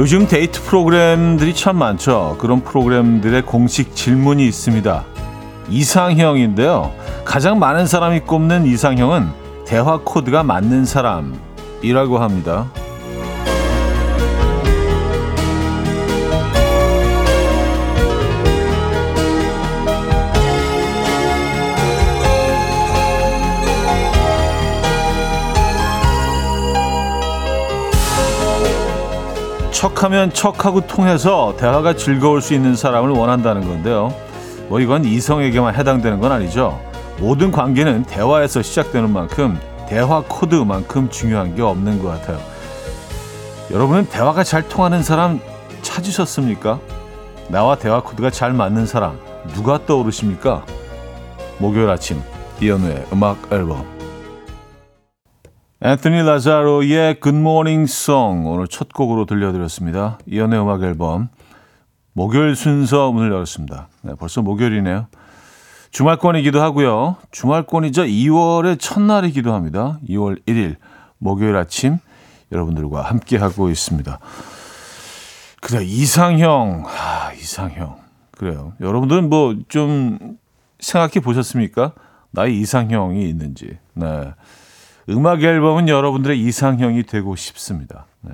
요즘 데이트 프로그램들이 참 많죠. 그런 프로그램들의 공식 질문이 있습니다. 이상형인데요. 가장 많은 사람이 꼽는 이상형은 대화 코드가 맞는 사람이라고 합니다. 척하면 척하고 통해서 대화가 즐거울 수 있는 사람을 원한다는 건데요. 뭐 이건 이성에게만 해당되는 건 아니죠. 모든 관계는 대화에서 시작되는 만큼 대화 코드만큼 중요한 게 없는 것 같아요. 여러분은 대화가 잘 통하는 사람 찾으셨습니까? 나와 대화 코드가 잘 맞는 사람 누가 떠오르십니까? 목요일 아침 이현우의 음악 앨범 앤토니 라자로의 굿모닝송 오늘 첫 곡으로 들려드렸습니다. 이현우의 음악 앨범 목요일 순서 문을 열었습니다. 네, 벌써 목요일이네요. 주말권이기도 하고요. 주말권이자 2월의 첫날이기도 합니다. 2월 1일 목요일 아침 여러분들과 함께하고 있습니다. 그래 이상형, 이상형 그래요. 여러분들은 뭐 좀 생각해 보셨습니까? 나의 이상형이 있는지. 네. 음악 앨범은 여러분들의 이상형이 되고 싶습니다. 네.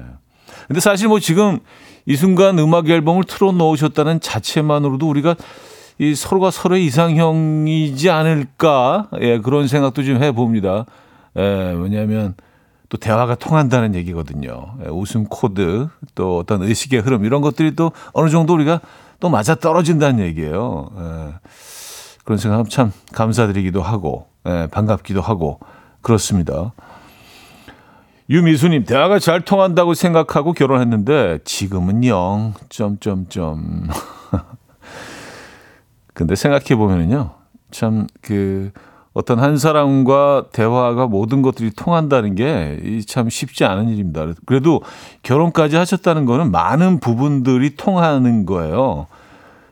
근데 사실 뭐 지금 이 순간 음악 앨범을 틀어놓으셨다는 자체만으로도 우리가 이 서로가 서로의 이상형이지 않을까 예, 그런 생각도 좀 해봅니다. 예, 왜냐하면 또 대화가 통한다는 얘기거든요. 예, 웃음 코드 또 어떤 의식의 흐름 이런 것들이 또 어느 정도 우리가 또 맞아떨어진다는 얘기예요. 예, 그런 생각하면 참 감사드리기도 하고 예, 반갑기도 하고 그렇습니다. 유미수님, 대화가 잘 통한다고 생각하고 결혼했는데 지금은 영... 근데 생각해 보면은요, 참 그 어떤 한 사람과 대화가 모든 것들이 통한다는 게 참 쉽지 않은 일입니다. 그래도 결혼까지 하셨다는 거는 많은 부분들이 통하는 거예요.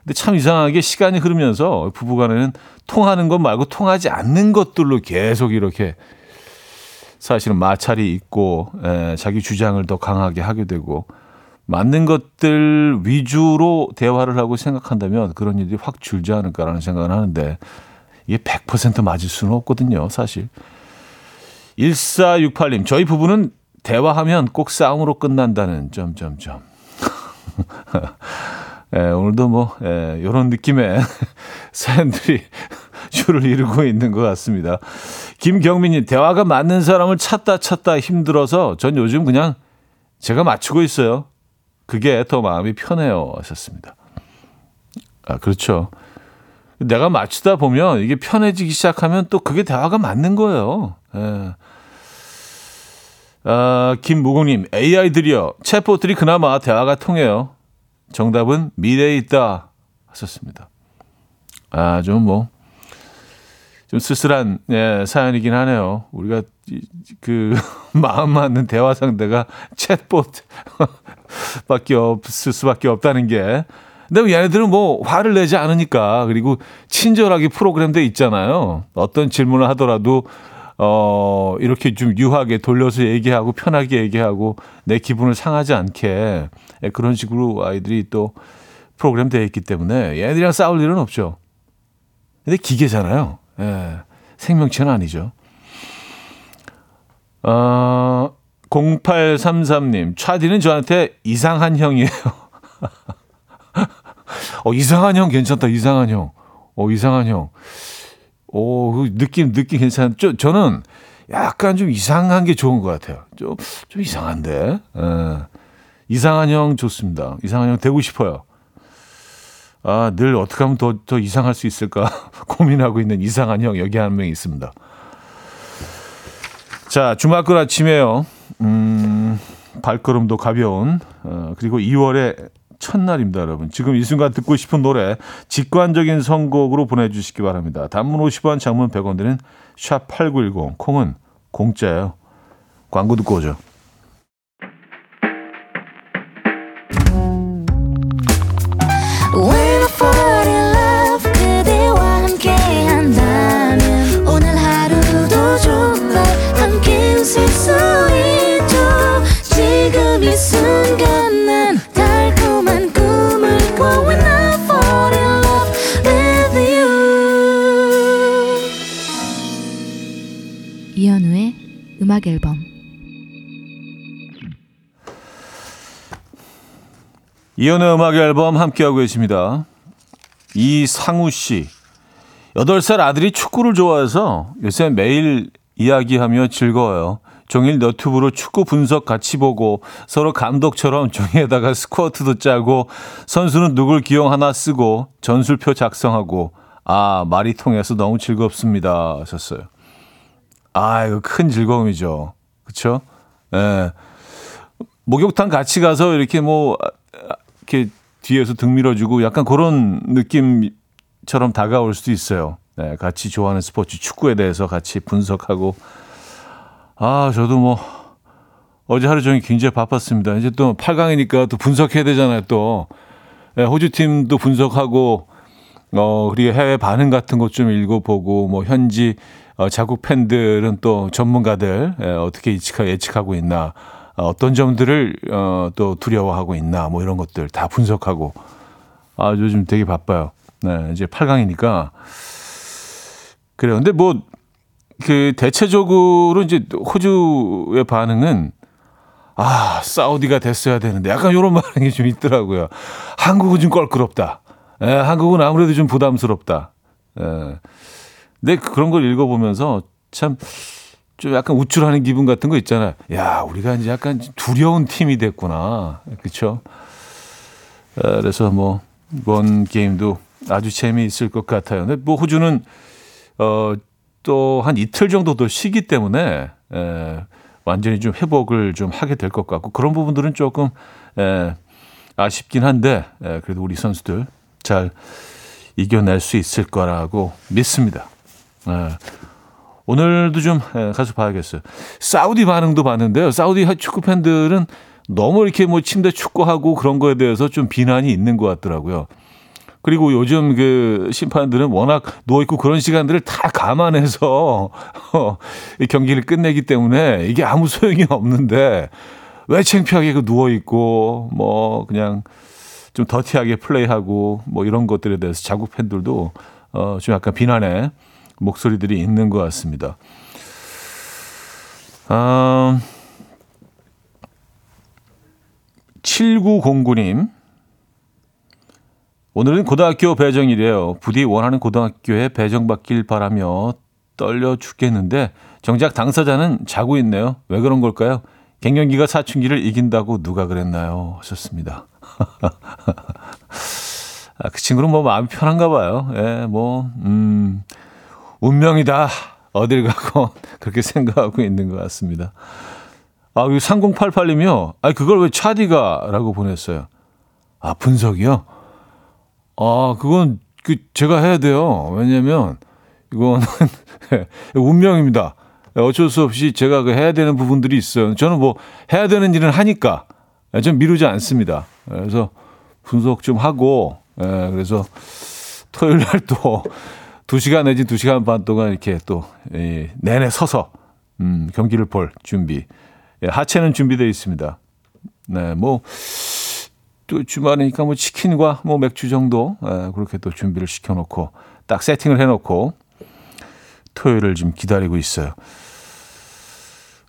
근데 참 이상하게 시간이 흐르면서 부부간에는 통하는 것 말고 통하지 않는 것들로 계속 이렇게 사실은 마찰이 있고 자기 주장을 더 강하게 하게 되고 맞는 것들 위주로 대화를 하고 생각한다면 그런 일이 확 줄지 않을까라는 생각을 하는데 이게 100% 맞을 수는 없거든요. 사실. 1468님. 저희 부부는 대화하면 꼭 싸움으로 끝난다는... 예, 오늘도 뭐 이런 느낌의 사연들이 줄을 이루고 있는 것 같습니다. 김경민님, 대화가 맞는 사람을 찾다 힘들어서 전 요즘 그냥 제가 맞추고 있어요. 그게 더 마음이 편해요 하셨습니다. 아, 그렇죠. 내가 맞추다 보면 이게 편해지기 시작하면 또 그게 대화가 맞는 거예요. 예. 아, 김무공님, AI들이요. 챗봇들이 그나마 대화가 통해요. 정답은 미래에 있다 하셨습니다. 아, 좀 뭐, 좀 쓸쓸한 예, 사연이긴 하네요. 우리가 그 마음 맞는 대화 상대가 챗봇밖에 없을 수밖에 없다는 게. 근데 얘네들은 뭐 화를 내지 않으니까 그리고 친절하게 프로그램되어 있잖아요. 어떤 질문을 하더라도 이렇게 좀 유하게 돌려서 얘기하고 편하게 얘기하고 내 기분을 상하지 않게 그런 식으로 아이들이 또 프로그램 되어 있기 때문에 얘네들이랑 싸울 일은 없죠. 근데 기계잖아요. 예, 생명체는 아니죠. 0833님, 차디는 저한테 이상한 형이에요. 이상한 형 괜찮다. 이상한 형. 이상한 형. 오, 느낌 괜찮죠? 저는 약간 좀 이상한 게 좋은 것 같아요. 좀 이상한데. 예. 이상한 형 좋습니다. 이상한 형 되고 싶어요. 아, 늘 어떻게 하면 더 이상할 수 있을까 고민하고 있는 이상한 형 여기 한 명 있습니다. 자, 주말권 아침에요. 발걸음도 가벼운 그리고 2월에 첫날입니다, 여러분. 지금 이 순간 듣고 싶은 노래 직관적인 선곡으로 보내주시기 바랍니다. 단문 50원, 장문 100원 드는 샵 8910, 콩은 공짜예요. 광고 듣고 오죠. 지금 이 순간은 이현우의 음악 앨범 함께하고 계십니다. 이상우 씨. 8살 아들이 축구를 좋아해서 요새 매일 이야기하며 즐거워요. 종일 너튜브로 축구 분석 같이 보고 서로 감독처럼 종이에다가 스쿼트도 짜고 선수는 누굴 기용하나 쓰고 전술표 작성하고 아 말이 통해서 너무 즐겁습니다 하셨어요. 아 이거 큰 즐거움이죠. 그렇죠? 예. 목욕탕 같이 가서 이렇게 뭐 이렇게 뒤에서 등 밀어주고 약간 그런 느낌처럼 다가올 수도 있어요. 네, 같이 좋아하는 스포츠 축구에 대해서 같이 분석하고 아 저도 뭐 어제 하루 종일 굉장히 바빴습니다. 이제 또 8강이니까 또 분석해야 되잖아요. 또 네, 호주 팀도 분석하고 그리고 해외 반응 같은 것 좀 읽어보고 뭐 현지 자국 팬들은 또 전문가들 어떻게 예측하고 있나 어떤 점들을 또 두려워하고 있나 뭐 이런 것들 다 분석하고 아 요즘 되게 바빠요. 네, 이제 8강이니까 그래요. 근데 뭐 그 대체적으로 이제 호주의 반응은 아 사우디가 됐어야 되는데 약간 이런 반응이 좀 있더라고요. 한국은 좀 껄끄럽다. 예, 한국은 아무래도 좀 부담스럽다. 예. 근데 그런 걸 읽어보면서 참 좀 약간 우쭐하는 기분 같은 거 있잖아요. 야, 우리가 이제 약간 두려운 팀이 됐구나. 그렇죠? 그래서 뭐 이번 게임도 아주 재미있을 것 같아요. 근데 뭐 호주는 또 한 이틀 정도 더 쉬기 때문에 완전히 좀 회복을 좀 하게 될 것 같고 그런 부분들은 조금 아쉽긴 한데 그래도 우리 선수들 잘 이겨낼 수 있을 거라고 믿습니다. 오늘도 좀 가서 봐야겠어요. 사우디 반응도 봤는데요. 사우디 축구 팬들은 너무 이렇게 뭐 침대 축구하고 그런 거에 대해서 좀 비난이 있는 것 같더라고요. 그리고 요즘 그 심판들은 워낙 누워있고 그런 시간들을 다 감안해서 이 경기를 끝내기 때문에 이게 아무 소용이 없는데 왜 창피하게 누워있고 뭐 그냥 좀 더티하게 플레이하고 뭐 이런 것들에 대해서 자국 팬들도 좀 약간 비난의 목소리들이 있는 것 같습니다. 아, 7909님. 오늘은 고등학교 배정이래요. 부디 원하는 고등학교에 배정받길 바라며 떨려 죽겠는데 정작 당사자는 자고 있네요. 왜 그런 걸까요? 갱년기가 사춘기를 이긴다고 누가 그랬나요? 하셨습니다. 그 친구는 뭐 마음이 편한가 봐요. 예, 뭐 운명이다. 어딜 가건 그렇게 생각하고 있는 것 같습니다. 아, 그리고 3088님이요. 아, 그걸 왜 차디가? 라고 보냈어요. 아, 분석이요? 아, 그건 제가 해야 돼요. 왜냐면 이거는 운명입니다. 어쩔 수 없이 제가 해야 되는 부분들이 있어요. 저는 뭐 해야 되는 일은 하니까 좀 미루지 않습니다. 그래서 분석 좀 하고 그래서 토요일 날 또 2시간 내지 2시간 반 동안 이렇게 또 내내 서서 경기를 볼 준비. 하체는 준비되어 있습니다. 네, 뭐 또 주말이니까 뭐 치킨과 뭐 맥주 정도 그렇게 또 준비를 시켜놓고 딱 세팅을 해놓고 토요일을 좀 기다리고 있어요.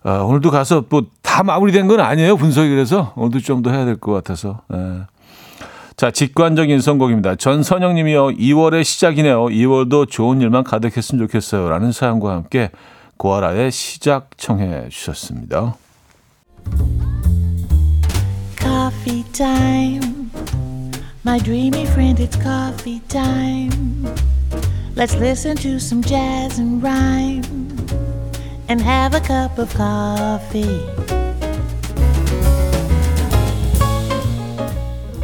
아, 오늘도 가서 뭐 다 마무리된 건 아니에요 분석이 그래서 오늘도 좀 더 해야 될 것 같아서. 에. 자 직관적인 선곡입니다. 전선영님이요 2월의 시작이네요. 2월도 좋은 일만 가득했으면 좋겠어요라는 사연과 함께 고아라의 시작 청해 주셨습니다. Coffee time. My dreamy friend, it's coffee time. Let's listen to some jazz and rhyme and have a cup of coffee.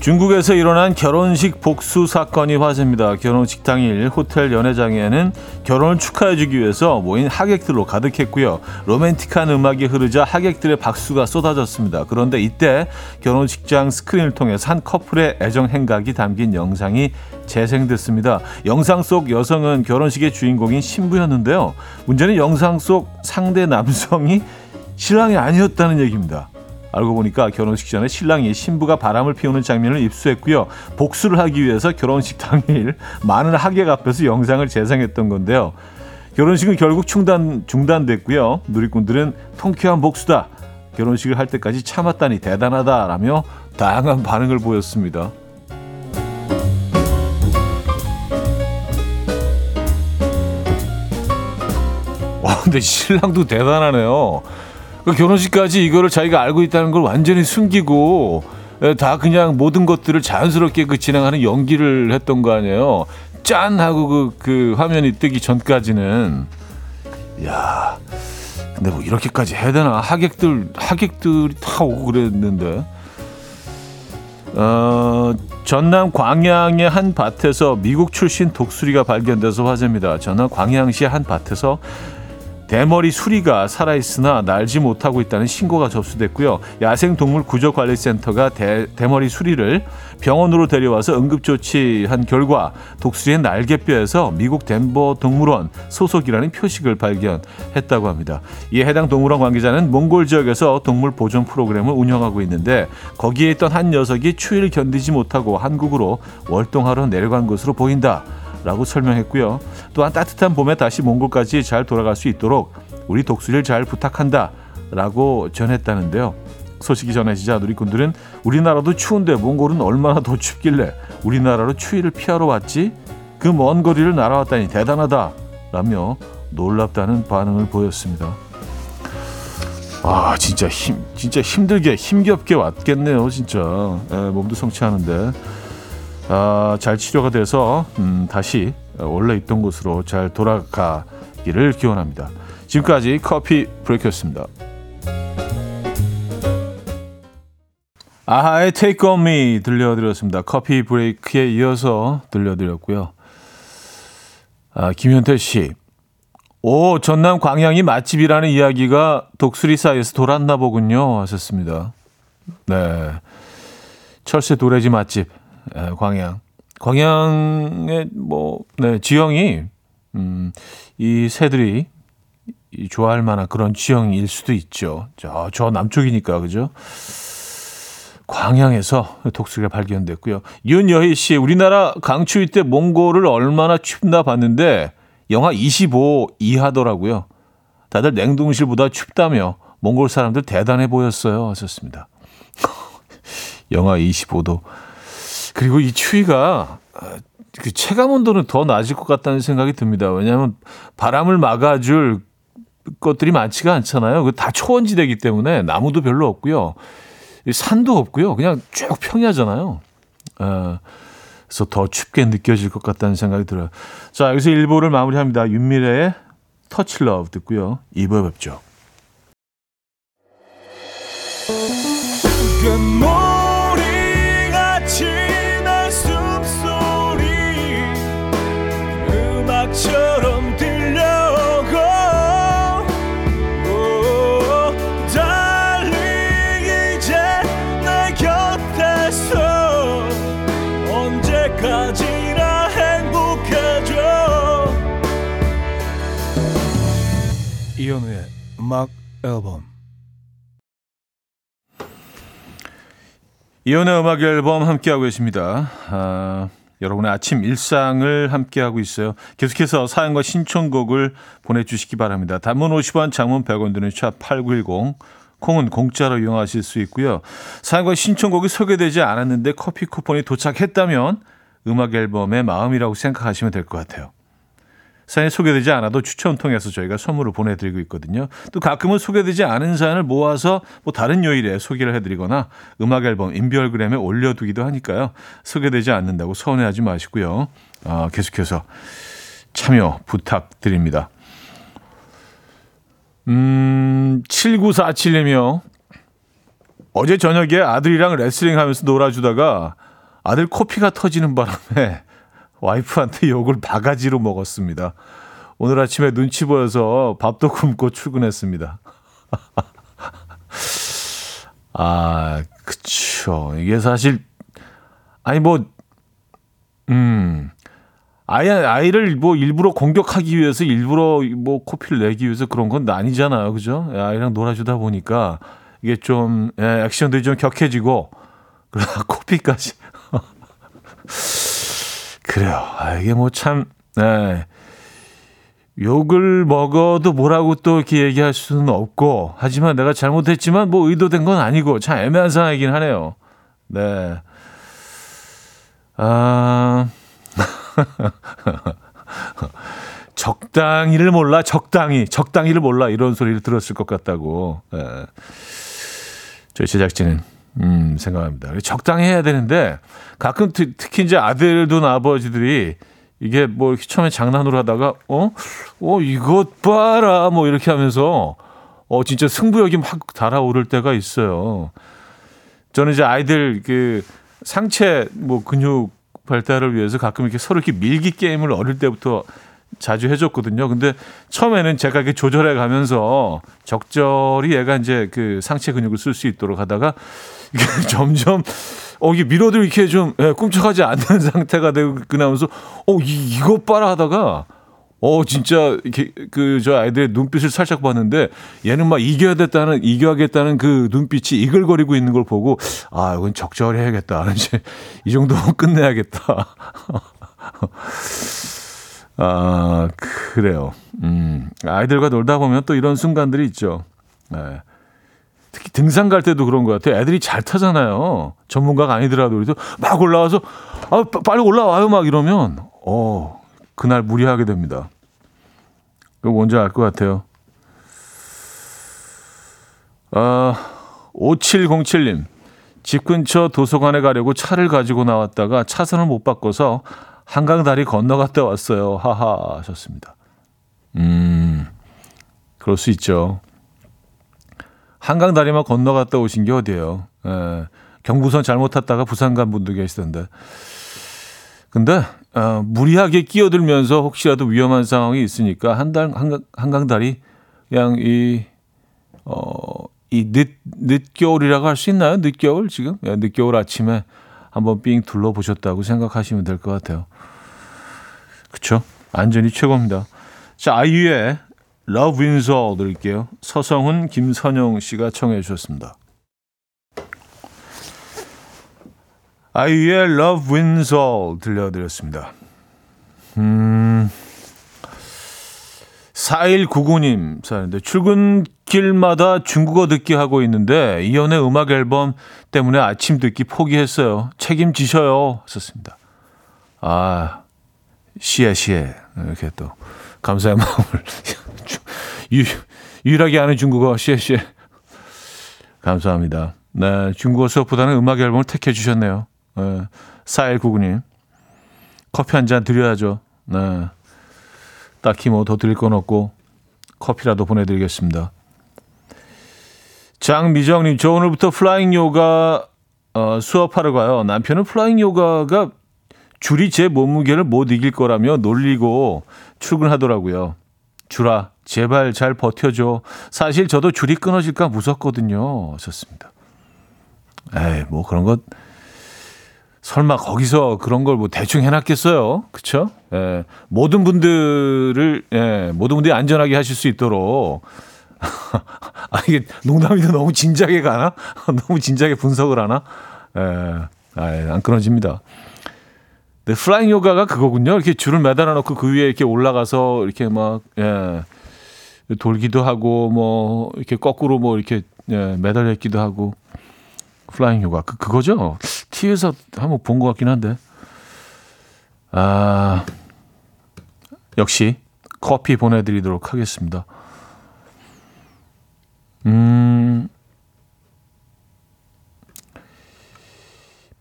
중국에서 일어난 결혼식 복수 사건이 화제입니다. 결혼식 당일 호텔 연회장에는 결혼을 축하해주기 위해서 모인 하객들로 가득했고요. 로맨틱한 음악이 흐르자 하객들의 박수가 쏟아졌습니다. 그런데 이때 결혼식장 스크린을 통해서 한 커플의 애정 행각이 담긴 영상이 재생됐습니다. 영상 속 여성은 결혼식의 주인공인 신부였는데요. 문제는 영상 속 상대 남성이 신랑이 아니었다는 얘기입니다. 알고 보니까 결혼식 전에 신랑이 신부가 바람을 피우는 장면을 입수했고요. 복수를 하기 위해서 결혼식 당일 많은 하객 앞에서 영상을 재생했던 건데요. 결혼식은 결국 중단됐고요. 누리꾼들은 통쾌한 복수다. 결혼식을 할 때까지 참았다니 대단하다라며 다양한 반응을 보였습니다. 와, 근데 신랑도 대단하네요. 그 결혼식까지 이거를 자기가 알고 있다는 걸 완전히 숨기고 다 그냥 모든 것들을 자연스럽게 그 진행하는 연기를 했던 거 아니에요. 짠 하고 그 화면이 뜨기 전까지는. 야, 근데 뭐 이렇게까지 해야 되나? 하객들이 다 오고 그랬는데. 전남 광양의 한 밭에서 미국 출신 독수리가 발견돼서 화제입니다. 전남 광양시의 한 밭에서 대머리 수리가 살아있으나 날지 못하고 있다는 신고가 접수됐고요. 야생동물구조관리센터가 대머리 수리를 병원으로 데려와서 응급조치한 결과 독수리의 날개뼈에서 미국 덴버 동물원 소속이라는 표식을 발견했다고 합니다. 이에 해당 동물원 관계자는 몽골 지역에서 동물 보존 프로그램을 운영하고 있는데 거기에 있던 한 녀석이 추위를 견디지 못하고 한국으로 월동하러 내려간 것으로 보인다. 라고 설명했고요. 또한 따뜻한 봄에 다시 몽골까지 잘 돌아갈 수 있도록 우리 독수리를 잘 부탁한다 라고 전했다는데요. 소식이 전해지자 누리꾼들은 우리나라도 추운데 몽골은 얼마나 더 춥길래 우리나라로 추위를 피하러 왔지? 그 먼 거리를 날아왔다니 대단하다 라며 놀랍다는 반응을 보였습니다. 아, 진짜 힘겹게 왔겠네요. 진짜 몸도 성취하는데 잘 치료가 돼서 다시 원래 있던 곳으로 잘 돌아가기를 기원합니다. 지금까지 커피 브레이크였습니다. 아하의 Take On Me 들려드렸습니다. 커피 브레이크에 이어서 들려드렸고요. 아, 김현태 씨. 오, 전남 광양이 맛집이라는 이야기가 독수리 사이에서 돌았나 보군요. 하셨습니다. 네, 철새 도래지 맛집. 네, 광양의 지형이 이 새들이 좋아할 만한 그런 지형일 수도 있죠. 저 남쪽이니까 그죠? 광양에서 독수리가 발견됐고요. 윤여희 씨, 우리나라 강추위 때 몽골을 얼마나 춥나 봤는데 영하 25 이하더라고요. 다들 냉동실보다 춥다며 몽골 사람들 대단해 보였어요. 하셨습니다. 영하 25도. 그리고 이 추위가 그 체감 온도는 더 낮을 것 같다는 생각이 듭니다. 왜냐하면 바람을 막아줄 것들이 많지가 않잖아요. 그 다 초원지대이기 때문에 나무도 별로 없고요. 산도 없고요. 그냥 쭉 평야잖아요. 그래서 더 춥게 느껴질 것 같다는 생각이 들어요. 자, 여기서 1부를 마무리합니다. 윤미래의 터치 러브 듣고요. 2부에 뵙죠. 처럼 들려오고 달리 이제 내 곁에서 언제까지나 행복해져. 이현우의 음악 앨범. 이현우의 음악 앨범 함께하고 계십니다. 여러분의 아침 일상을 함께하고 있어요. 계속해서 사연과 신청곡을 보내주시기 바랍니다. 단문 50원, 장문 100원 드는 샵 8910, 콩은 공짜로 이용하실 수 있고요. 사연과 신청곡이 소개되지 않았는데 커피 쿠폰이 도착했다면 음악 앨범의 마음이라고 생각하시면 될 것 같아요. 사연이 소개되지 않아도 추첨 통해서 저희가 선물을 보내드리고 있거든요. 또 가끔은 소개되지 않은 사연을 모아서 뭐 다른 요일에 소개를 해드리거나 음악 앨범 인별그램에 올려두기도 하니까요. 소개되지 않는다고 서운해하지 마시고요. 계속해서 참여 부탁드립니다. 7947님이요. 어제 저녁에 아들이랑 레슬링하면서 놀아주다가 아들 코피가 터지는 바람에 와이프한테 욕을 바가지로 먹었습니다. 오늘 아침에 눈치 보여서 밥도 굶고 출근했습니다. 아, 그쵸. 이게 사실, 아이를 뭐 일부러 공격하기 위해서 일부러 뭐 코피를 내기 위해서 그런 건 아니잖아요. 그죠? 아이랑 놀아주다 보니까 이게 좀 액션들이 좀 격해지고 그러다 코피까지. 그래요. 아, 이게 뭐 참 욕을 먹어도 뭐라고 또 이렇게 얘기할 수는 없고, 하지만 내가 잘못했지만 뭐 의도된 건 아니고 참 애매한 상황이긴 하네요. 네. 아, 적당히를 몰라, 적당히를 몰라, 이런 소리를 들었을 것 같다고 네. 저희 제작진은 생각합니다. 적당히 해야 되는데 가끔 특히 이제 아들 둔 아버지들이 이게 뭐 처음에 장난으로 하다가 이것 봐라 뭐 이렇게 하면서 진짜 승부욕이 막 달아오를 때가 있어요. 저는 이제 아이들 그 상체 뭐 근육 발달을 위해서 가끔 이렇게 서로 이렇게 밀기 게임을 어릴 때부터 자주 해줬거든요. 근데 처음에는 제가 이렇게 조절해 가면서 적절히 얘가 이제 그 상체 근육을 쓸 수 있도록 하다가 이게 점점 이게 밀어도 이렇게 좀 꿈쩍하지 않는 상태가 되고 그러면서 이것 봐라 하다가 진짜 이렇게 그 저 아이들의 눈빛을 살짝 봤는데 얘는 막 이겨야겠다는 그 눈빛이 이글거리고 있는 걸 보고 아 이건 적절히 해야겠다. 이제 이 정도면 끝내야겠다. 아 그래요. 아이들과 놀다 보면 또 이런 순간들이 있죠. 네. 특히 등산 갈 때도 그런 것 같아요. 애들이 잘 타잖아요. 전문가가 아니더라도 그래서 막 올라와서 아 빨리 올라와요 막 이러면 그날 무리하게 됩니다. 그거 뭔지 알 것 같아요. 5707님. 집 근처 도서관에 가려고 차를 가지고 나왔다가 차선을 못 바꿔서 한강 다리 건너갔다 왔어요. 하하 하셨습니다. 그럴 수 있죠. 한강 다리만 건너갔다 오신 게 어디예요. 경부선 잘못 탔다가 부산 간 분도 계시던데. 근데 무리하게 끼어들면서 혹시라도 위험한 상황이 있으니까 한강 다리 그냥 늦겨울이라고 할 수 있나요? 늦겨울 지금? 늦겨울 아침에 한번 삥 둘러보셨다고 생각하시면 될 것 같아요. 그렇죠? 안전이 최고입니다. 자, 아이유의 Love Wins All 드릴게요. 서성훈, 김선영 씨가 청해 주셨습니다. 아이유의 Love Wins All 들려드렸습니다. 4199님 사는데 출근길마다 중국어 듣기 하고 있는데 이현우의 음악 앨범 때문에 아침 듣기 포기했어요. 책임지셔요. 썼습니다. 아, 시에 이렇게 또 감사의 마음을 유일하게 아는 중국어 시에 감사합니다. 네, 중국어 수업보다는 음악 앨범을 택해 주셨네요. 4199님 커피 한 잔 드려야죠. 네, 딱히 뭐 더 드릴 건 없고 커피라도 보내드리겠습니다. 장미정님, 저 오늘부터 플라잉 요가 수업하러 가요. 남편은 플라잉 요가가 줄이 제 몸무게를 못 이길 거라며 놀리고 출근하더라고요. 줄아, 제발 잘 버텨줘. 사실 저도 줄이 끊어질까 무섭거든요. 썼습니다. 에이, 뭐 그런 것 설마 거기서 그런 걸 뭐 대충 해놨겠어요, 그렇죠? 모든 분들이 안전하게 하실 수 있도록. 아 이게 농담인데 너무 진지하게 가나? 너무 진지하게 분석을 하나? 안 끊어집니다. 근데 플라잉 요가가 그거군요. 이렇게 줄을 매달아놓고 그 위에 이렇게 올라가서 이렇게 막 돌기도 하고 뭐 이렇게 거꾸로 뭐 이렇게 매달려 있기도 하고. 플라잉 요가 그거죠? TV에서 한번 본 것 같긴 한데. 아 역시 커피 보내드리도록 하겠습니다. 음,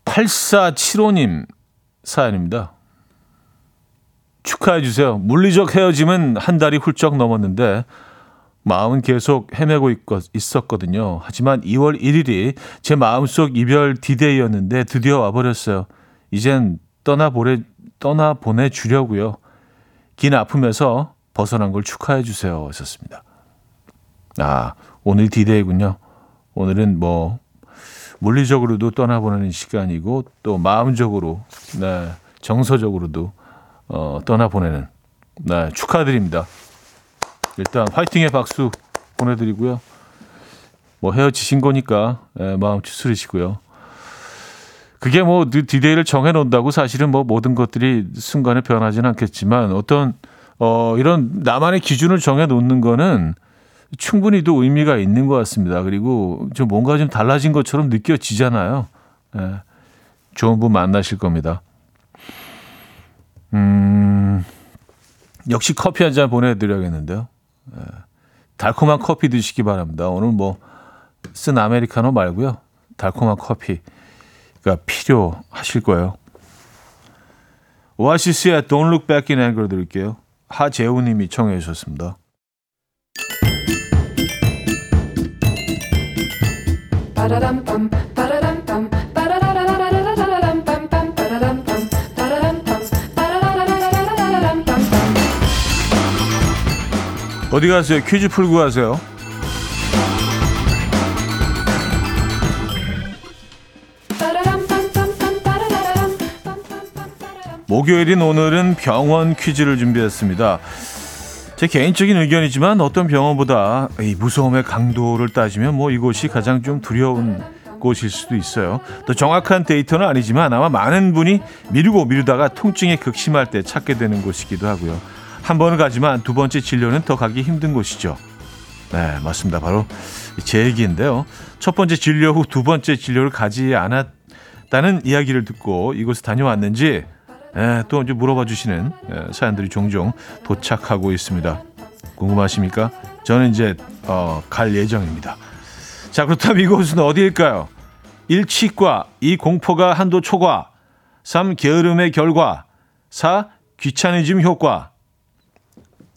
8475님 사연입니다. 축하해 주세요. 물리적 헤어짐은 한 달이 훌쩍 넘었는데 마음은 계속 헤매고 있었거든요. 하지만 2월 1일이 제 마음속 이별 디데이였는데 드디어 와버렸어요. 이젠 떠나보내주려고요. 긴 아픔에서 벗어난 걸 축하해 주세요. 하셨습니다. 아, 오늘 디데이군요. 오늘은 뭐 물리적으로도 떠나보내는 시간이고 또 마음적으로, 네, 정서적으로도 떠나보내는, 네, 축하드립니다. 일단 화이팅의 박수 보내드리고요. 뭐 헤어지신 거니까 마음 추스리시고요. 그게 뭐 디데이를 정해놓는다고 사실은 뭐 모든 것들이 순간에 변하진 않겠지만 어떤 이런 나만의 기준을 정해놓는 거는 충분히도 의미가 있는 것 같습니다. 그리고 좀 뭔가 좀 달라진 것처럼 느껴지잖아요. 예, 좋은 분 만나실 겁니다. 역시 커피 한 잔 보내드려야겠는데요. 예, 달콤한 커피 드시기 바랍니다. 오늘 뭐 쓴 아메리카노 말고요. 달콤한 커피. 그러니까 필요하실 거예요. 오아시스의 Don't Look Back in Anger 드릴게요. 하재우님이 청해 주셨습니다. 어디 가세요? 퀴즈 풀고 가세요. 목요일인 오늘은 병원 퀴즈를 준비했습니다. 제 개인적인 의견이지만 어떤 병원보다 이 무서움의 강도를 따지면 뭐 이곳이 가장 좀 두려운 곳일 수도 있어요. 또 정확한 데이터는 아니지만 아마 많은 분이 미루고 미루다가 통증이 극심할 때 찾게 되는 곳이기도 하고요. 한 번은 가지만 두 번째 진료는 더 가기 힘든 곳이죠. 네, 맞습니다. 바로 제 얘기인데요. 첫 번째 진료 후 두 번째 진료를 가지 않았다는 이야기를 듣고 이곳에 다녀왔는지 예, 또 이제 물어봐 주시는 사연들이 종종 도착하고 있습니다. 궁금하십니까? 저는 이제 갈 예정입니다. 자, 그렇다면 이곳은 어디일까요? 1. 치과 2. 공포가 한도 초과 3. 게으름의 결과 4. 귀차니즘 효과.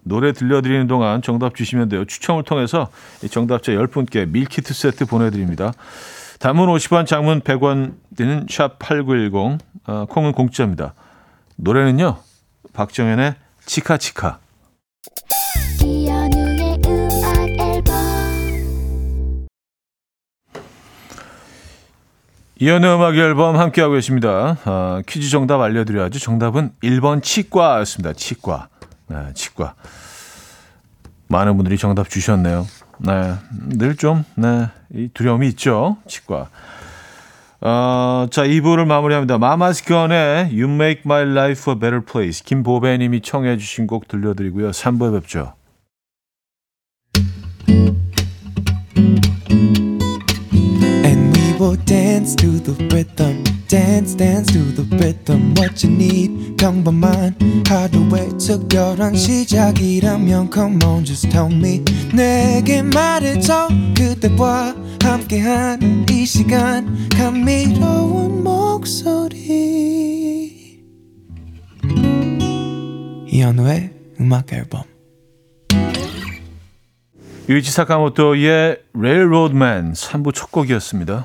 노래 들려드리는 동안 정답 주시면 돼요. 추첨을 통해서 정답자 10분께 밀키트 세트 보내드립니다. 단문 50원, 장문 100원 드는 샵 8910, 콩은 공짜입니다. 노래는요, 박정현의 치카치카. 이현우의 음악 앨범. 이현우의 음악 앨범 함께하고 계십니다. 퀴즈 정답 알려드려야죠. 정답은 1번 치과였습니다. 치과. 네, 치과. 많은 분들이 정답 주셨네요. 네, 늘 좀, 네, 이 두려움이 있죠. 치과. 자, 2부를 마무리합니다. 마마스건의 You Make My Life a Better Place. 김보배 님이 청해 주신 곡 들려드리고요. 3부에 뵙죠. And we will dance to the rhythm. Dance, dance to the rhythm. What you need, 평범한 하루의 특별한 시작이라면 Come on, just tell me. 내게 말해줘 그대와 함께한 이 시간 감미로운 목소리 이현우의 음악 앨범. 유이치 사카모토의 Railroad Man 3부 첫 곡이었습니다.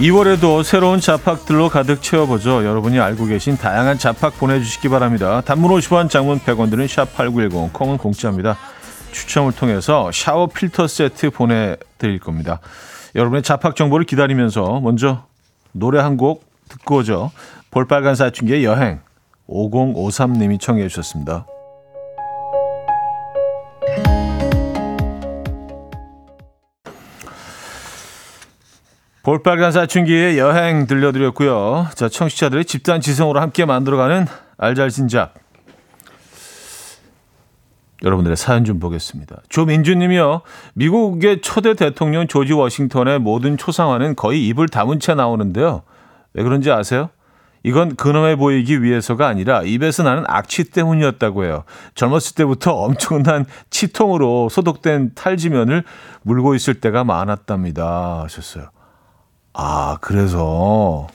이 월에도 새로운 잡학들로 가득 채워보죠. 여러분이 알고 계신 다양한 잡학 보내주시기 바랍니다. 단문 50원, 장문 100원들은 샵8910, 콩은 공짜입니다. 추첨을 통해서 샤워 필터 세트 보내드릴 겁니다. 여러분의 잡학 정보를 기다리면서 먼저 노래 한 곡 듣고 오죠. 볼빨간 사춘기의 여행, 5053님이 청해 주셨습니다. 볼빨간 사춘기의 여행 들려드렸고요. 자, 청취자들의 집단 지성으로 함께 만들어가는 알잘신잡. 여러분들의 사연 좀 보겠습니다. 조민주님이요. 미국의 초대 대통령 조지 워싱턴의 모든 초상화는 거의 입을 다문 채 나오는데요. 왜 그런지 아세요? 이건 근엄해 보이기 위해서가 아니라 입에서 나는 악취 때문이었다고 해요. 젊었을 때부터 엄청난 치통으로 소독된 탈지면을 물고 있을 때가 많았답니다. 하셨어요. 아, 그래서,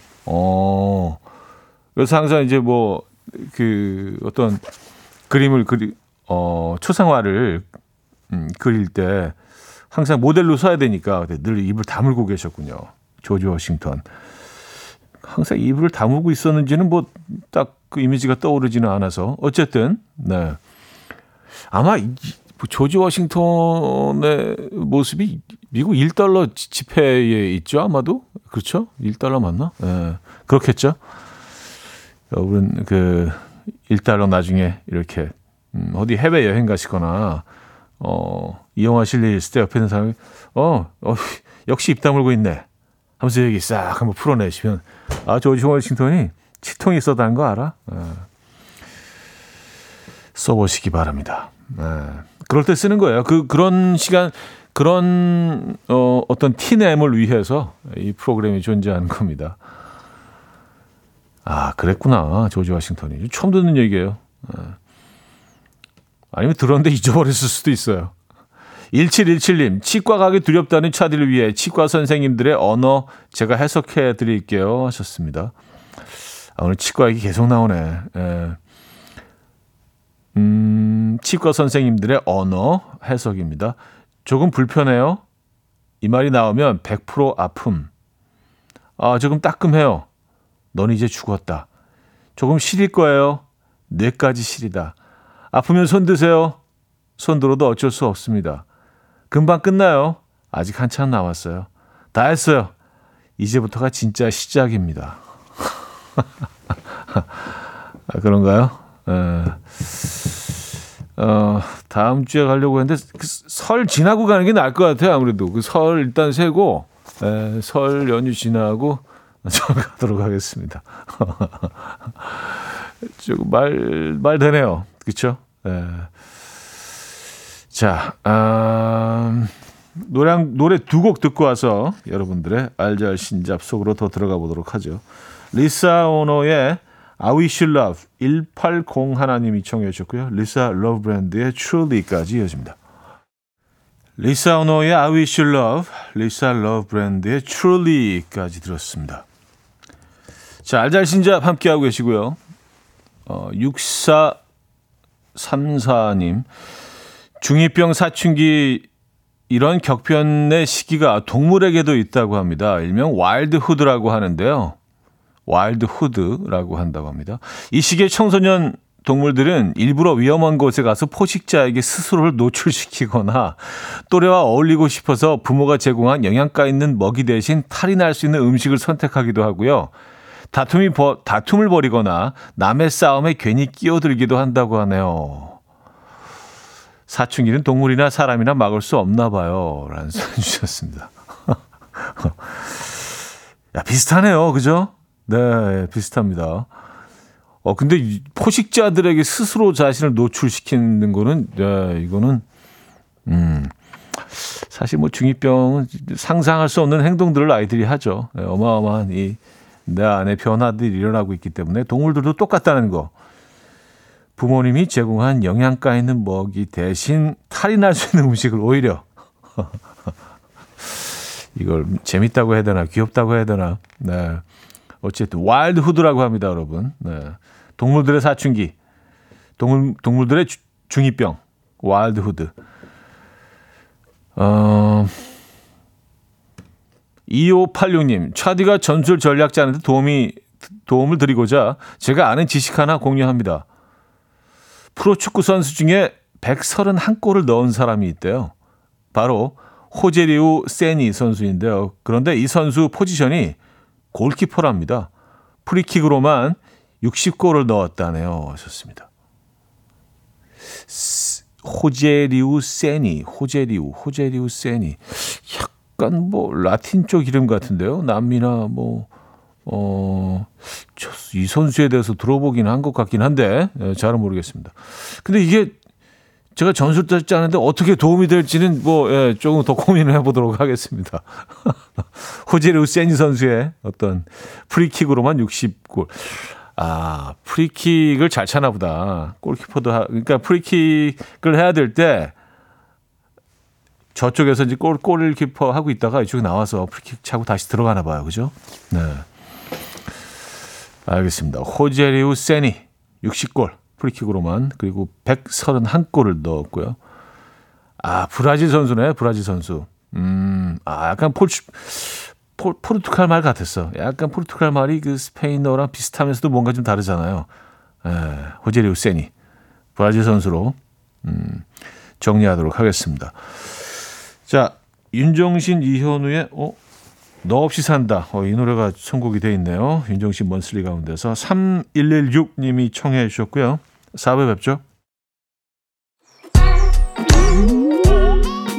그래서 항상 이제 어떤 그림을 초상화를 그릴 때 항상 모델로 써야 되니까 늘 입을 다물고 계셨군요. 조지 워싱턴. 항상 입을 다물고 있었는지는 딱 그 이미지가 떠오르지는 않아서. 어쨌든, 네. 아마 조지 워싱턴의 모습이 미국 $1 지폐에 있죠, 아마도. 그렇죠? $1 맞나? 예, 그렇겠죠. 여러분, $1 나중에 이렇게 어디 해외 여행 가시거나 이용하실 일 있을 때 옆에 있는 사람이 역시 입 다물고 있네 하면서 얘기 싹 한번 풀어내시면, 아, 조지 워싱턴이 치통이 있었다는 거 알아? 예. 써보시기 바랍니다. 네. 그럴 때 쓰는 거예요. 그런 시간, 그런 어떤 티냄을 위해서 이 프로그램이 존재하는 겁니다. 아, 그랬구나. 조지 워싱턴이. 처음 듣는 얘기예요. 네. 아니면 들었는데 잊어버렸을 수도 있어요. 1717님, 치과 가기 두렵다는 차들을 위해 치과 선생님들의 언어 제가 해석해 드릴게요. 하셨습니다. 아, 오늘 치과 얘기 계속 나오네. 네. 치과 선생님들의 언어 해석입니다. 조금 불편해요. 이 말이 나오면 100% 아픔. 아, 조금 따끔해요. 넌 이제 죽었다. 조금 시릴 거예요. 뇌까지 시리다. 아프면 손 드세요. 손 들어도 어쩔 수 없습니다. 금방 끝나요. 아직 한참 남았어요. 다 했어요. 이제부터가 진짜 시작입니다. 아, 그런가요? 다음 주에 가려고 했는데 설 지나고 가는 게 나을 것 같아요. 아무래도 설 일단 세고 설 연휴 지나고 저 가도록 하겠습니다. 조금 말 되네요. 그렇죠? 자, 노래 두 곡 듣고 와서 여러분들의 알잘신잡 속으로 더 들어가 보도록 하죠. 리사 오노의 I Wish You Love 1801님이 청해 주셨고요. 리사 러브랜드의 Truly까지 이어집니다. 리사 오노의 I Wish You Love, 리사 러브랜드의 Truly까지 들었습니다. 자, 알잘신잡 함께하고 계시고요. 6434님, 중2병 사춘기 이런 격변의 시기가 동물에게도 있다고 합니다. 일명 와일드후드라고 하는데요. 와일드후드라고 한다고 합니다. 이 시기의 청소년 동물들은 일부러 위험한 곳에 가서 포식자에게 스스로를 노출시키거나 또래와 어울리고 싶어서 부모가 제공한 영양가 있는 먹이 대신 탈이 날 수 있는 음식을 선택하기도 하고요. 다툼을 벌이거나 남의 싸움에 괜히 끼어들기도 한다고 하네요. 사춘기는 동물이나 사람이나 막을 수 없나 봐요. 라는 사연 주셨습니다. 야, 비슷하네요. 그죠? 네, 비슷합니다. 근데 포식자들에게 스스로 자신을 노출시키는 거는, 네, 이거는, 사실 중2병은 상상할 수 없는 행동들을 아이들이 하죠. 네, 어마어마한 이 내 안에 변화들이 일어나고 있기 때문에 동물들도 똑같다는 거. 부모님이 제공한 영양가 있는 먹이 대신 탈이 날 수 있는 음식을 오히려 이걸 재밌다고 해야 되나 귀엽다고 해야 되나. 네. 어쨌든 와일드 후드라고 합니다, 여러분. 네. 동물들의 사춘기, 동물들의 중이병, 와일드 후드. 어... 2586님, 차디가 전술 전략 짜는데 도움을 드리고자 제가 아는 지식 하나 공유합니다. 프로축구 선수 중에 131골을 넣은 사람이 있대요. 바로 호제리우 세니 선수인데요. 그런데 이 선수 포지션이 골키퍼랍니다. 프리킥으로만 60골을 넣었다네요. 하셨습니다. 호제리우 세니, 호제리우 세니. 약간 뭐 라틴 쪽 이름 같은데요. 남미나 뭐 이 선수에 대해서 들어보긴 한 것 같긴 한데 잘은 모르겠습니다. 근데 이게 제가 전술 짜는데 어떻게 도움이 될지는 뭐 예, 조금 더 고민을 해보도록 하겠습니다. 호제리우 세니 선수의 어떤 프리킥으로만 60골. 아, 프리킥을 잘 차나 보다. 골키퍼도 그러니까 프리킥을 해야 될 때 저쪽에서 이제 골키퍼 하고 있다가 이쪽에 나와서 프리킥 차고 다시 들어가나 봐요. 그죠? 네. 알겠습니다. 호제리우 세니 60골 프리킥으로만 그리고 131골을 넣었고요. 아, 브라질 선수네. 브라질 선수. 아, 약간 포르투갈 말 같았어. 약간 포르투갈 말이 그 스페인어랑 비슷하면서도 뭔가 좀 다르잖아요. 에, 호제리우 세니 브라질 선수로 정리하도록 하겠습니다. 자, 윤종신 이현우의 너 없이 산다. 이 노래가 선곡이 돼 있네요. 윤종신 먼슬리 가운데서 3116님이 청해 주셨고요. 4부에 뵙죠.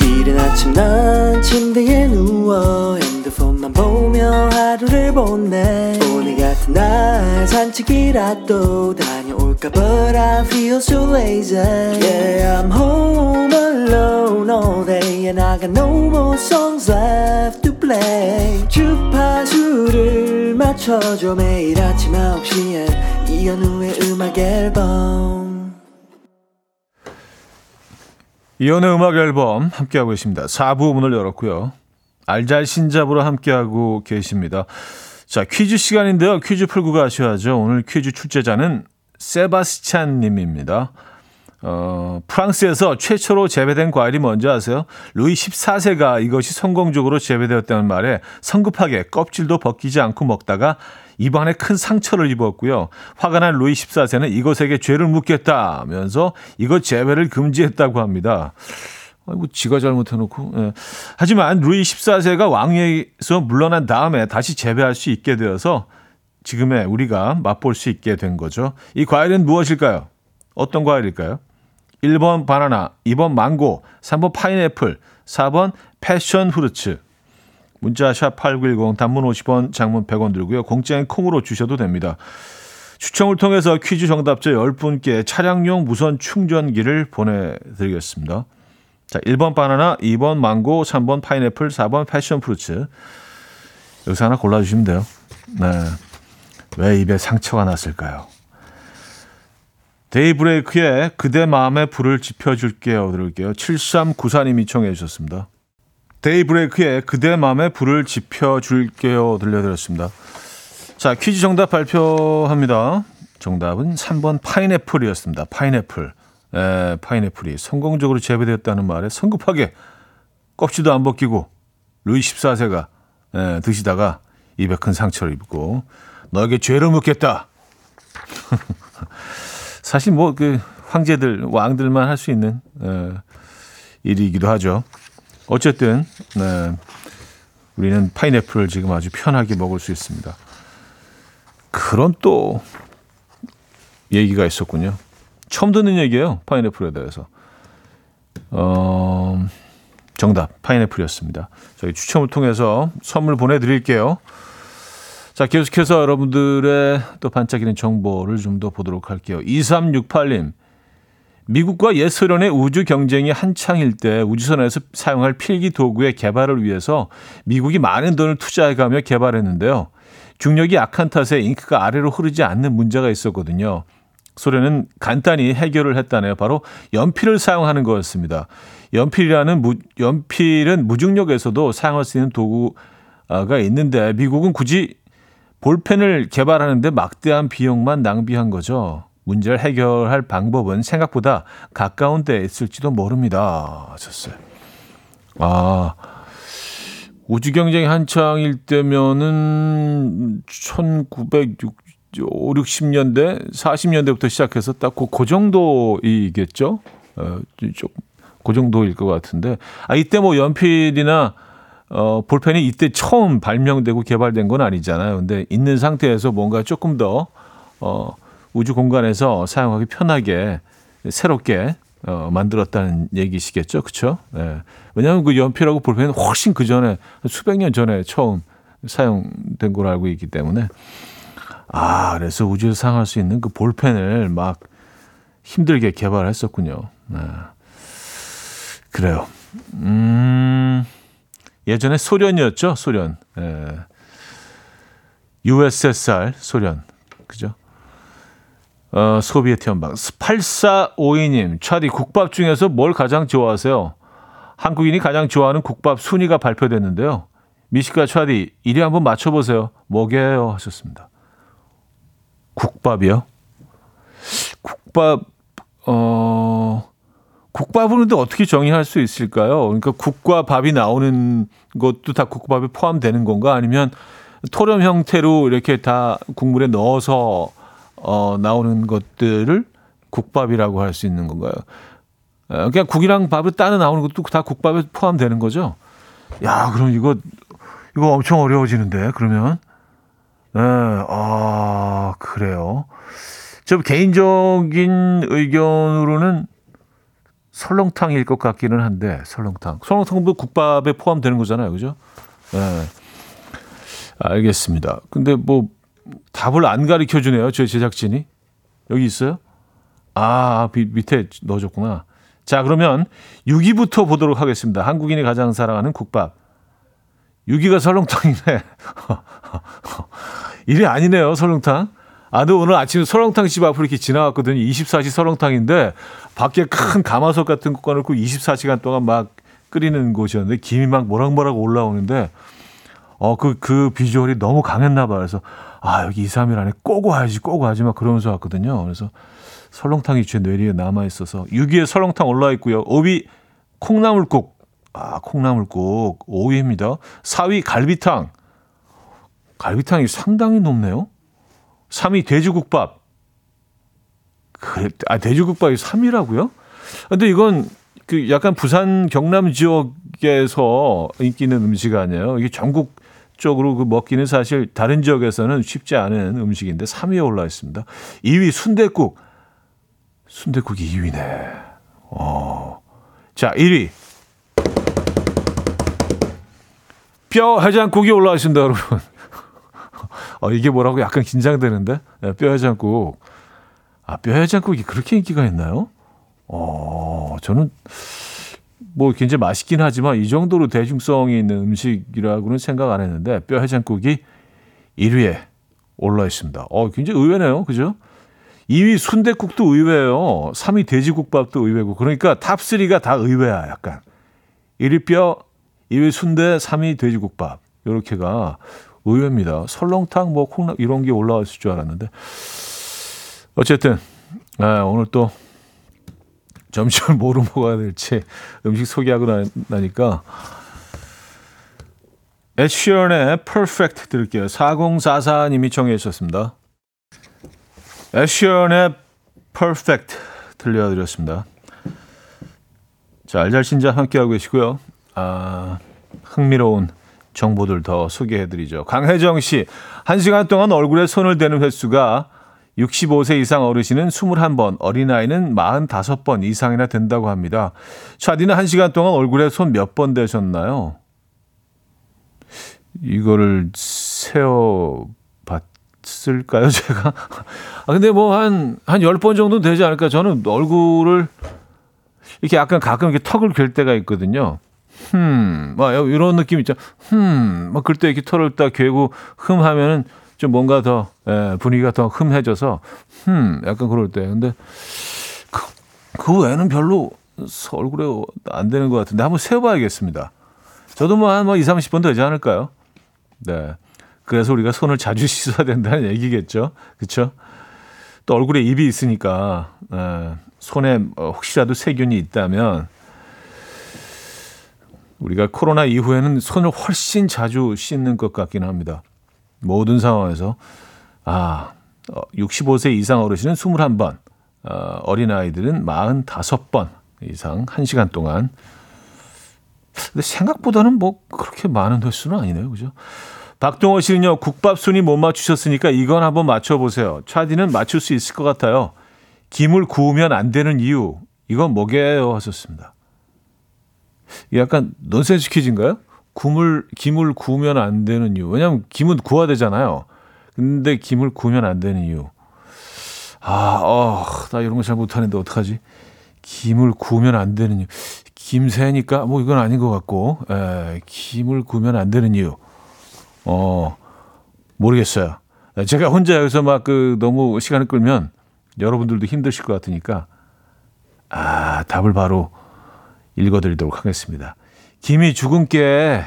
이른 아침 난 침대에 누워 핸드폰만 보며 하루를 보내. 오늘 같은 날 산책이라도 다녀올까. But I feel so lazy. Yeah, I'm home alone all day and I got no more songs left to play. 주파수를 맞춰줘. 매일 아침 9시에 이현우의 음악 앨범. 이현우의 음악 앨범 함께하고 있습니다. 4부 문을 열었고요. 알.잘.신.잡으로 함께하고 계십니다. 자, 퀴즈 시간인데요. 퀴즈 풀고 가셔야죠. 오늘 퀴즈 출제자는 세바스찬 님입니다. 프랑스에서 최초로 재배된 과일이 뭔지 아세요? 루이 14세가 이것이 성공적으로 재배되었다는 말에 성급하게 껍질도 벗기지 않고 먹다가 입안에 큰 상처를 입었고요. 화가 난 루이 14세는 이것에게 죄를 묻겠다면서 이것 재배를 금지했다고 합니다. 아이고, 지가 잘못해놓고. 예. 하지만 루이 14세가 왕위에서 물러난 다음에 다시 재배할 수 있게 되어서 지금의 우리가 맛볼 수 있게 된 거죠. 이 과일은 무엇일까요? 어떤 과일일까요? 1번 바나나, 2번 망고, 3번 파인애플, 4번 패션 후르츠. 문자 샵 8910, 단문 50원, 장문 100원 들고요. 공짜인 콩으로 주셔도 됩니다. 추첨을 통해서 퀴즈 정답자 10분께 차량용 무선 충전기를 보내드리겠습니다. 자, 1번 바나나, 2번 망고, 3번 파인애플, 4번 패션 프루츠. 여기서 하나 골라주시면 돼요. 네. 왜 입에 상처가 났을까요? 데이브레이크의 그대 마음에 불을 지펴줄게요. 들을게요. 7394님이 청해 주셨습니다. 데이브레이크의 그대 마음에 불을 지펴줄게요. 들려드렸습니다. 자, 퀴즈 정답 발표합니다. 정답은 3번 파인애플이었습니다. 파인애플. 에, 파인애플이 성공적으로 재배되었다는 말에 성급하게 껍질도 안 벗기고 루이 14세가 드시다가 입에 큰 상처를 입고 너에게 죄를 묻겠다. 사실 뭐 그 황제들, 왕들만 할 수 있는 일이기도 하죠. 어쨌든 우리는 파인애플을 지금 아주 편하게 먹을 수 있습니다. 그런 또 얘기가 있었군요. 처음 듣는 얘기예요. 파인애플에 대해서. 정답 파인애플이었습니다. 저희 추첨을 통해서 선물 보내드릴게요. 자, 계속해서 여러분들의 또 반짝이는 정보를 좀 더 보도록 할게요. 2368님. 미국과 옛 소련의 우주 경쟁이 한창일 때 우주선에서 사용할 필기 도구의 개발을 위해서 미국이 많은 돈을 투자해가며 개발했는데요. 중력이 약한 탓에 잉크가 아래로 흐르지 않는 문제가 있었거든요. 소련은 간단히 해결을 했다네요. 바로 연필을 사용하는 거였습니다. 연필은 무중력에서도 사용할 수 있는 도구가 있는데 미국은 굳이 볼펜을 개발하는데 막대한 비용만 낭비한 거죠. 문제를 해결할 방법은 생각보다 가까운 데에 있을지도 모릅니다. 하셨어요. 아, 우주 경쟁이 한창일 때면은 1960년대, 40년대부터 시작해서 딱 그 정도이겠죠? 그 정도일 것 같은데. 아, 이때 뭐 연필이나 볼펜이 이때 처음 발명되고 개발된 건 아니잖아요. 근데 있는 상태에서 뭔가 조금 더 우주 공간에서 사용하기 편하게 새롭게 만들었다는 얘기시겠죠, 그렇죠? 네. 왜냐하면 그 연필하고 볼펜은 훨씬 그 전에 수백 년 전에 처음 사용된 걸 알고 있기 때문에. 아, 그래서 우주에서 사용할 수 있는 그 볼펜을 막 힘들게 개발했었군요. 네. 그래요. 예전에 소련이었죠, 소련. 예. USSR, 소련. 그죠? 소비에트 연방. 8452님, 차디 국밥 중에서 뭘 가장 좋아하세요? 한국인이 가장 좋아하는 국밥 순위가 발표됐는데요. 미식가 차디, 1위 한번 맞춰보세요. 뭐게요? 하셨습니다. 국밥이요? 국밥은 근데 어떻게 정의할 수 있을까요? 그러니까 국과 밥이 나오는 것도 다 국밥에 포함되는 건가? 아니면 토렴 형태로 이렇게 다 국물에 넣어서 나오는 것들을 국밥이라고 할 수 있는 건가요? 그냥 국이랑 밥을 따로 나오는 것도 다 국밥에 포함되는 거죠? 야, 그럼 이거 엄청 어려워지는데, 그러면. 네, 아, 그래요. 저 개인적인 의견으로는 설렁탕일 것 같기는 한데, 설렁탕도 국밥에 포함되는 거잖아요, 그죠? 네, 알겠습니다. 근데 뭐 답을 안 가르쳐 주네요, 저희 제작진이. 여기 있어요? 아, 밑에 넣어줬구나. 자, 그러면 6위부터 보도록 하겠습니다. 한국인이 가장 사랑하는 국밥. 6위가 설렁탕이네. 1위 아니네요, 설렁탕. 아도 오늘 아침에 설렁탕 집 앞으로 이렇게 지나갔거든요. 24시 설렁탕인데 밖에 큰 가마솥 같은 거 꺼놓고 24시간 동안 막 끓이는 곳이었는데 김이 막 모락모락 올라오는데 그 비주얼이 너무 강했나 봐. 그래서 아, 여기 2, 3일 안에 꼭 와야지, 막 그러면서 왔거든요. 그래서 설렁탕이 제 뇌리에 남아있어서 6위에 설렁탕 올라와 있고요. 5위 콩나물국. 아, 콩나물국 5위입니다. 4위 갈비탕. 갈비탕이 상당히 높네요. 3위 돼지국밥. 그래, 아, 돼지국밥이 3위라고요? 근데 이건 그 약간 부산 경남 지역에서 인기 있는 음식 아니에요? 이게 전국적으로 그 먹기는 사실 다른 지역에서는 쉽지 않은 음식인데 3위에 올라 있습니다. 2위 순댓국. 순댓국이 2위네. 자, 1위. 뼈 해장국이 올라와 있습니다, 여러분. 이게 뭐라고 약간 긴장되는데? 네, 뼈해장국. 아, 뼈해장국이 그렇게 인기가 있나요? 저는 뭐 굉장히 맛있긴 하지만 이 정도로 대중성이 있는 음식이라고는 생각 안 했는데 뼈해장국이 1위에 올라 있습니다. 굉장히 의외네요, 그죠? 2위 순댓국도 의외예요. 3위 돼지국밥도 의외고. 그러니까 탑3가 다 의외야, 약간. 1위 뼈, 2위 순대, 3위 돼지국밥. 요렇게가 의외입니다. 설렁탕, 뭐 콩나 이런 게 올라왔을 줄 알았는데 어쨌든 오늘 또 점심을 뭐로 먹어야 될지 음식 소개하고 나니까 애쉬언의 Perfect 들을게요. 4044님이 정해 주셨습니다. 애쉬언의 Perfect 들려드렸습니다. 자, 알잘신잡 함께하고 계시고요. 아, 흥미로운 정보들 더 소개해드리죠. 강혜정 씨, 1시간 동안 얼굴에 손을 대는 횟수가 65세 이상 어르신은 21번, 어린아이는 45번 이상이나 된다고 합니다. 차디는 1시간 동안 얼굴에 손 몇 번 대셨나요? 이거를 세어봤을까요, 제가? 근데 뭐 한 10번 정도는 되지 않을까. 저는 얼굴을 이렇게 약간 가끔 이렇게 턱을 갤 때가 있거든요. 막 이런 느낌 있죠. 막 그때 이렇게 털을 딱 괴고 흠 하면은 좀 뭔가 더 분위기가 더 흠해져서 약간 그럴 때. 근데 그 외에는 별로 얼굴에 안 되는 것 같은데 한번 세어봐야겠습니다. 저도 뭐 한 20, 30번 되지 않을까요? 네. 그래서 우리가 손을 자주 씻어야 된다는 얘기겠죠. 그렇죠? 또 얼굴에 입이 있으니까 손에 혹시라도 세균이 있다면 우리가 코로나 이후에는 손을 훨씬 자주 씻는 것 같긴 합니다. 모든 상황에서 65세 이상 어르신은 21번, 어린아이들은 45번 이상 1시간 동안. 근데 생각보다는 뭐 그렇게 많은 횟수는 아니네요. 그죠? 박동호 씨는요, 국밥 순위 못 맞추셨으니까 이건 한번 맞춰보세요. 차디는 맞출 수 있을 것 같아요. 김을 구우면 안 되는 이유, 이건 뭐게요? 하셨습니다. 약간 논센스 퀴즈인가요? 김을 구우면 안 되는 이유. 왜냐하면 김은 구워야 되잖아요. 근데 김을 구우면 안 되는 이유. 나 이런 거 잘 못하는데 어떡하지? 김을 구우면 안 되는 이유. 김새니까 뭐 이건 아닌 것 같고. 김을 구우면 안 되는 이유. 모르겠어요. 제가 혼자 여기서 막 너무 시간을 끌면 여러분들도 힘드실 것 같으니까 답을 바로 읽어드리도록 하겠습니다. 김이 죽은 깨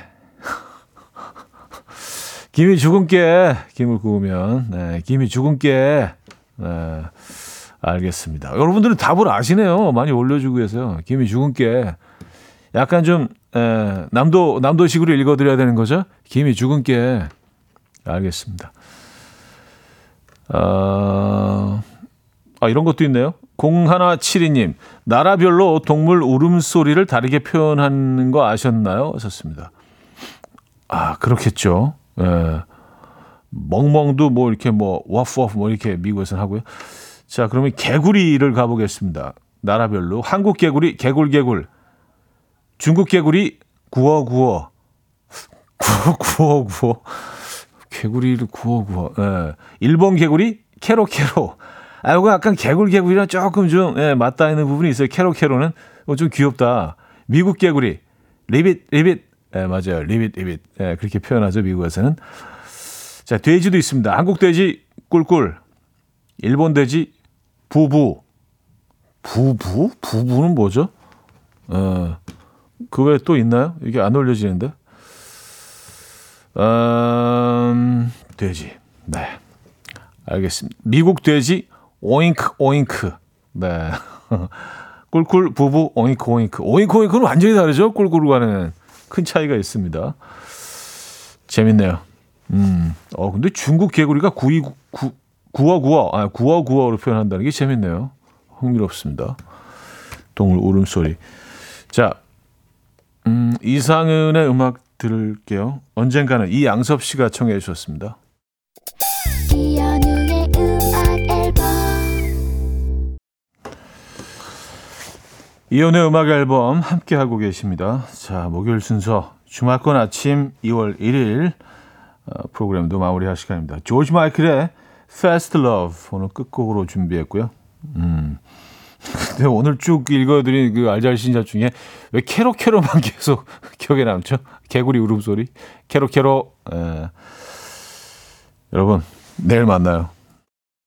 김을 구우면 김이 죽은 깨. 알겠습니다. 여러분들은 답을 아시네요. 많이 올려주고 계세요. 김이 죽은 깨. 약간 좀 남도식으로 읽어드려야 되는 거죠. 김이 죽은 깨. 알겠습니다. 이런 것도 있네요. 0172님, 나라별로 동물 울음소리를 다르게 표현하는 거 아셨나요? 하셨습니다. 그렇겠죠. 멍멍도 뭐 이렇게 뭐 워프워프 뭐 이렇게 미국에서는 하고요. 자, 그러면 개구리를 가보겠습니다. 나라별로. 한국 개구리 개굴, 중국 개구리 구워구워, 구워구워, 개구리를 구워구워. 일본 개구리 캐로캐로. 이거 약간 개구리랑 조금 좀 맞닿아 있는 부분이 있어요. 캐로캐로는 좀 귀엽다. 미국 개구리 리빗. 맞아요. 리빗. 그렇게 표현하죠, 미국에서는. 자, 돼지도 있습니다. 한국 돼지 꿀꿀, 일본 돼지 부부. 부부는 뭐죠? 그 외에 또 있나요? 이게 안 올려지는데. 돼지. 네, 알겠습니다. 미국 돼지 오잉크. 네. 꿀꿀, 부부, 오잉크. 오잉크는 완전히 다르죠. 꿀꿀과는 큰 차이가 있습니다. 재밌네요. 근데 중국 개구리가 구워구워로 표현한다는 게 재밌네요. 흥미롭습니다. 동물 울음소리. 자, 이상은의 음악 들을게요. 언젠가는, 이양섭 씨가 청해 주셨습니다. 이현우의 음악 앨범. 이현우의 음악 앨범 함께하고 계십니다. 자, 목요일 순서 주말권 아침 2월 1일 프로그램도 마무리할 시간입니다. 조지 마이클의 Fast Love 오늘 끝곡으로 준비했고요. 근데 오늘 쭉 읽어드린 그 알잘신잡 중에 왜 캐로캐로만 계속 기억에 남죠? 개구리 울음소리 캐로캐로. 여러분, 내일 만나요.